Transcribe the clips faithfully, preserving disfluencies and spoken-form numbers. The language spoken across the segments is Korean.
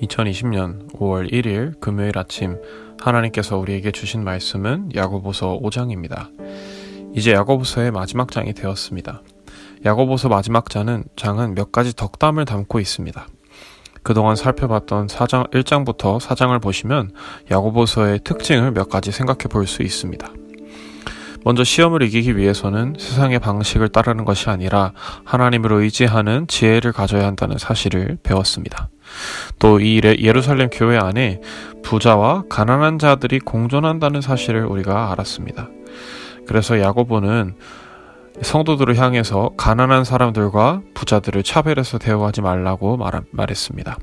이천이십년 오월 일일 금요일 아침 하나님께서 우리에게 주신 말씀은 야고보서 오장입니다. 이제 야고보서의 마지막 장이 되었습니다. 야고보서 마지막 장은, 장은 몇 가지 덕담을 담고 있습니다. 그동안 살펴봤던 사 장, 일 장부터 사 장을 보시면 야고보서의 특징을 몇 가지 생각해 볼 수 있습니다. 먼저 시험을 이기기 위해서는 세상의 방식을 따르는 것이 아니라 하나님을 의지하는 지혜를 가져야 한다는 사실을 배웠습니다. 또 이 예루살렘 교회 안에 부자와 가난한 자들이 공존한다는 사실을 우리가 알았습니다. 그래서 야고보는 성도들을 향해서 가난한 사람들과 부자들을 차별해서 대우하지 말라고 말, 말했습니다.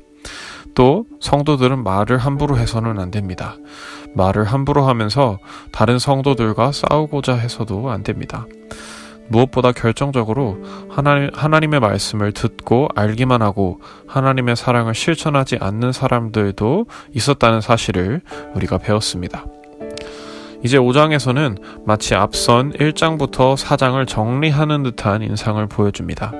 또 성도들은 말을 함부로 해서는 안 됩니다. 말을 함부로 하면서 다른 성도들과 싸우고자 해서도 안 됩니다. 무엇보다 결정적으로 하나님, 하나님의 말씀을 듣고 알기만 하고 하나님의 사랑을 실천하지 않는 사람들도 있었다는 사실을 우리가 배웠습니다. 이제 오장에서는 마치 앞선 일장부터 사장을 정리하는 듯한 인상을 보여줍니다.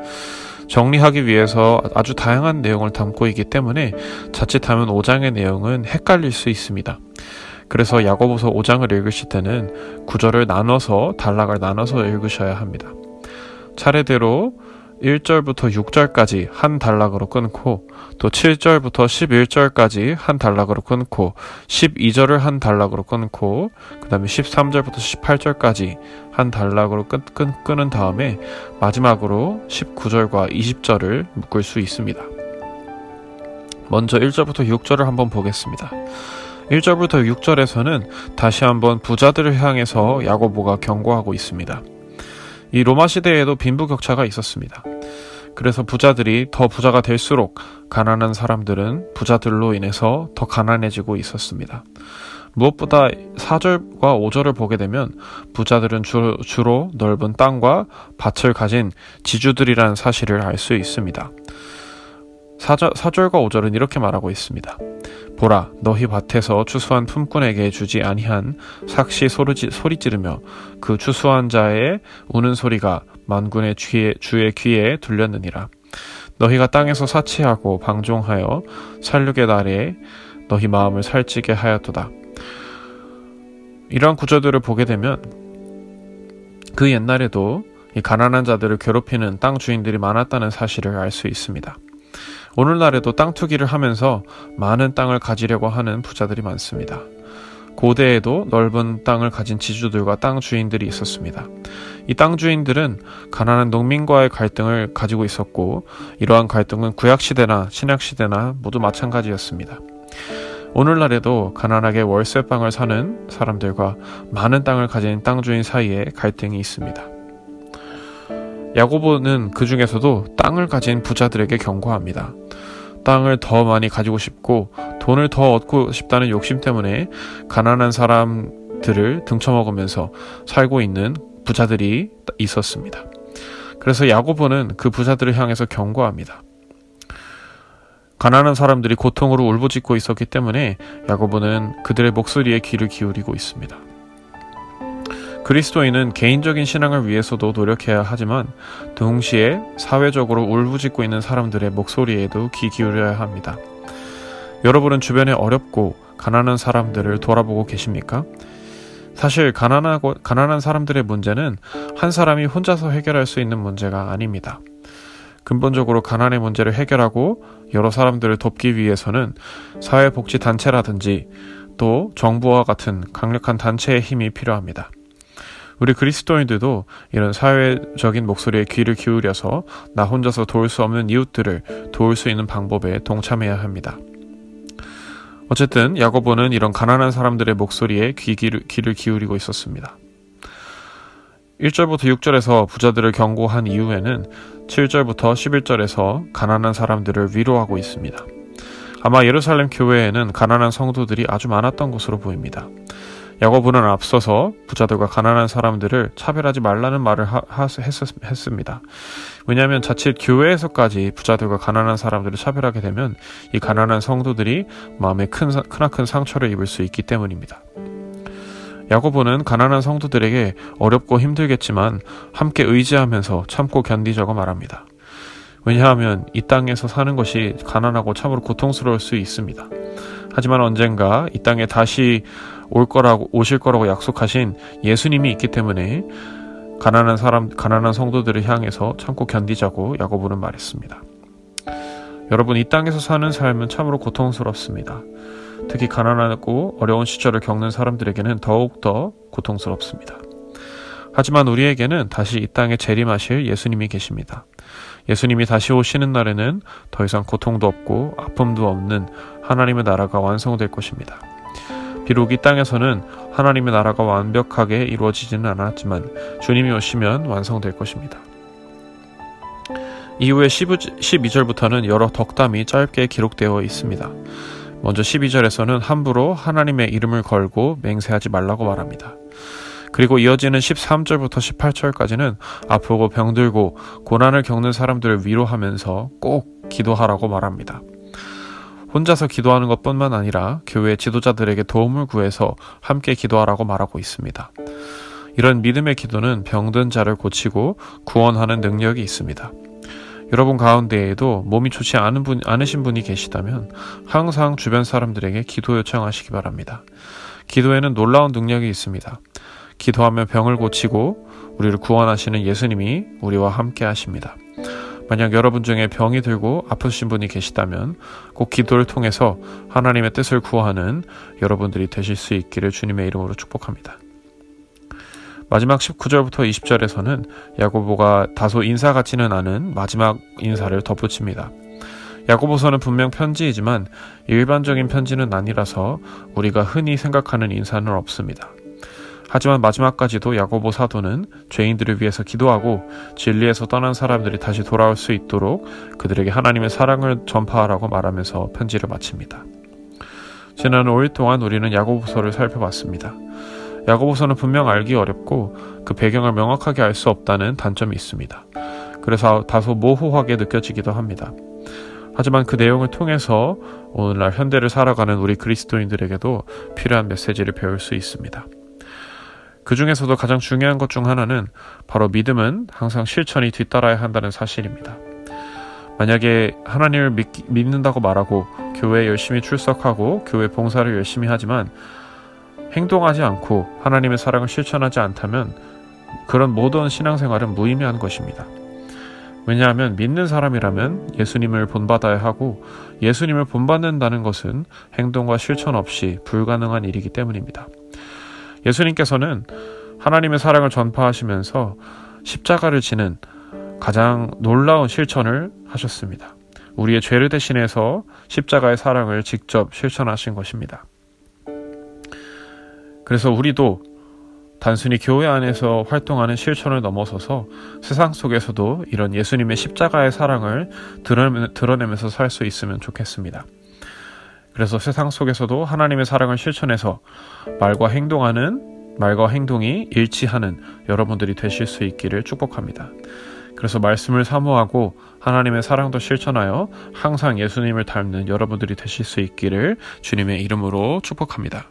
정리하기 위해서 아주 다양한 내용을 담고 있기 때문에 자칫하면 오장의 내용은 헷갈릴 수 있습니다. 그래서 야고보서 오장을 읽으실 때는 구절을 나눠서, 단락을 나눠서 읽으셔야 합니다. 차례대로 일절부터 육절까지 한 단락으로 끊고, 또 칠절부터 십일절까지 한 단락으로 끊고, 십이절을 한 단락으로 끊고, 그 다음에 십삼절부터 십팔절까지 한 단락으로 끊, 끊, 끊은 다음에 마지막으로 십구절과 이십절을 묶을 수 있습니다. 먼저 일절부터 육절을 한번 보겠습니다. 일절부터 육절에서는 다시 한번 부자들을 향해서 야고보가 경고하고 있습니다. 이 로마 시대에도 빈부격차가 있었습니다. 그래서 부자들이 더 부자가 될수록 가난한 사람들은 부자들로 인해서 더 가난해지고 있었습니다. 무엇보다 사절과 오절을 보게 되면 부자들은 주로, 주로 넓은 땅과 밭을 가진 지주들이라는 사실을 알 수 있습니다. 사절과 오절은 이렇게 말하고 있습니다. 보라, 너희 밭에서 추수한 품꾼에게 주지 아니한 삭시 소리 지르며 그 추수한 자의 우는 소리가 만군의 주의, 주의 귀에 들렸느니라. 너희가 땅에서 사치하고 방종하여 살육의 날에 너희 마음을 살찌게 하였도다. 이러한 구절들을 보게 되면 그 옛날에도 이 가난한 자들을 괴롭히는 땅 주인들이 많았다는 사실을 알 수 있습니다. 오늘날에도 땅 투기를 하면서 많은 땅을 가지려고 하는 부자들이 많습니다. 고대에도 넓은 땅을 가진 지주들과 땅 주인들이 있었습니다. 이 땅 주인들은 가난한 농민과의 갈등을 가지고 있었고, 이러한 갈등은 구약시대나 신약시대나 모두 마찬가지였습니다. 오늘날에도 가난하게 월세방을 사는 사람들과 많은 땅을 가진 땅 주인 사이에 갈등이 있습니다. 야고보는 그 중에서도 땅을 가진 부자들에게 경고합니다. 땅을 더 많이 가지고 싶고 돈을 더 얻고 싶다는 욕심 때문에 가난한 사람들을 등쳐먹으면서 살고 있는 부자들이 있었습니다. 그래서 야고보는 그 부자들을 향해서 경고합니다. 가난한 사람들이 고통으로 울부짖고 있었기 때문에 야고보는 그들의 목소리에 귀를 기울이고 있습니다. 그리스도인은 개인적인 신앙을 위해서도 노력해야 하지만 동시에 사회적으로 울부짖고 있는 사람들의 목소리에도 귀 기울여야 합니다. 여러분은 주변에 어렵고 가난한 사람들을 돌아보고 계십니까? 사실 가난하고, 가난한 사람들의 문제는 한 사람이 혼자서 해결할 수 있는 문제가 아닙니다. 근본적으로 가난의 문제를 해결하고 여러 사람들을 돕기 위해서는 사회복지단체라든지 또 정부와 같은 강력한 단체의 힘이 필요합니다. 우리 그리스도인들도 이런 사회적인 목소리에 귀를 기울여서 나 혼자서 도울 수 없는 이웃들을 도울 수 있는 방법에 동참해야 합니다. 어쨌든 야고보는 이런 가난한 사람들의 목소리에 귀, 귀를, 귀를 기울이고 있었습니다. 일절부터 육절에서 부자들을 경고한 이후에는 칠절부터 십일절에서 가난한 사람들을 위로하고 있습니다. 아마 예루살렘 교회에는 가난한 성도들이 아주 많았던 것으로 보입니다. 야고보는 앞서서 부자들과 가난한 사람들을 차별하지 말라는 말을 하, 하, 했, 했습니다. 왜냐하면 자칫 교회에서까지 부자들과 가난한 사람들을 차별하게 되면 이 가난한 성도들이 마음에 큰, 크나큰 상처를 입을 수 있기 때문입니다. 야고보는 가난한 성도들에게 어렵고 힘들겠지만 함께 의지하면서 참고 견디자고 말합니다. 왜냐하면 이 땅에서 사는 것이 가난하고 참으로 고통스러울 수 있습니다. 하지만 언젠가 이 땅에 다시 올 거라고, 오실 거라고 약속하신 예수님이 있기 때문에 가난한 사람, 가난한 성도들을 향해서 참고 견디자고 야고보는 말했습니다. 여러분, 이 땅에서 사는 삶은 참으로 고통스럽습니다. 특히 가난하고 어려운 시절을 겪는 사람들에게는 더욱더 고통스럽습니다. 하지만 우리에게는 다시 이 땅에 재림하실 예수님이 계십니다. 예수님이 다시 오시는 날에는 더 이상 고통도 없고 아픔도 없는 하나님의 나라가 완성될 것입니다. 비록 이 땅에서는 하나님의 나라가 완벽하게 이루어지지는 않았지만 주님이 오시면 완성될 것입니다. 이후에 십이 절부터는 여러 덕담이 짧게 기록되어 있습니다. 먼저 십이 절에서는 함부로 하나님의 이름을 걸고 맹세하지 말라고 말합니다. 그리고 이어지는 십삼 절부터 십팔 절까지는 아프고 병들고 고난을 겪는 사람들을 위로하면서 꼭 기도하라고 말합니다. 혼자서 기도하는 것뿐만 아니라 교회 지도자들에게 도움을 구해서 함께 기도하라고 말하고 있습니다. 이런 믿음의 기도는 병든 자를 고치고 구원하는 능력이 있습니다. 여러분 가운데에도 몸이 좋지 않은 분, 않으신 분이 계시다면 항상 주변 사람들에게 기도 요청하시기 바랍니다. 기도에는 놀라운 능력이 있습니다. 기도하며 병을 고치고 우리를 구원하시는 예수님이 우리와 함께 하십니다. 만약 여러분 중에 병이 들고 아프신 분이 계시다면 꼭 기도를 통해서 하나님의 뜻을 구하는 여러분들이 되실 수 있기를 주님의 이름으로 축복합니다. 마지막 십구 절부터 이십 절에서는 야고보가 다소 인사 같지는 않은 마지막 인사를 덧붙입니다. 야고보서는 분명 편지이지만 일반적인 편지는 아니라서 우리가 흔히 생각하는 인사는 없습니다. 하지만 마지막까지도 야고보 사도는 죄인들을 위해서 기도하고 진리에서 떠난 사람들이 다시 돌아올 수 있도록 그들에게 하나님의 사랑을 전파하라고 말하면서 편지를 마칩니다. 지난 오 일 동안 우리는 야고보서를 살펴봤습니다. 야고보서는 분명 알기 어렵고 그 배경을 명확하게 알 수 없다는 단점이 있습니다. 그래서 다소 모호하게 느껴지기도 합니다. 하지만 그 내용을 통해서 오늘날 현대를 살아가는 우리 그리스도인들에게도 필요한 메시지를 배울 수 있습니다. 그 중에서도 가장 중요한 것 중 하나는 바로 믿음은 항상 실천이 뒤따라야 한다는 사실입니다. 만약에 하나님을 믿, 믿는다고 말하고 교회에 열심히 출석하고 교회 봉사를 열심히 하지만 행동하지 않고 하나님의 사랑을 실천하지 않다면 그런 모든 신앙생활은 무의미한 것입니다. 왜냐하면 믿는 사람이라면 예수님을 본받아야 하고 예수님을 본받는다는 것은 행동과 실천 없이 불가능한 일이기 때문입니다. 예수님께서는 하나님의 사랑을 전파하시면서 십자가를 지는 가장 놀라운 실천을 하셨습니다. 우리의 죄를 대신해서 십자가의 사랑을 직접 실천하신 것입니다. 그래서 우리도 단순히 교회 안에서 활동하는 실천을 넘어서서 세상 속에서도 이런 예수님의 십자가의 사랑을 드러내면서 살 수 있으면 좋겠습니다. 그래서 세상 속에서도 하나님의 사랑을 실천해서 말과 행동하는, 말과 행동이 일치하는 여러분들이 되실 수 있기를 축복합니다. 그래서 말씀을 사모하고 하나님의 사랑도 실천하여 항상 예수님을 닮는 여러분들이 되실 수 있기를 주님의 이름으로 축복합니다.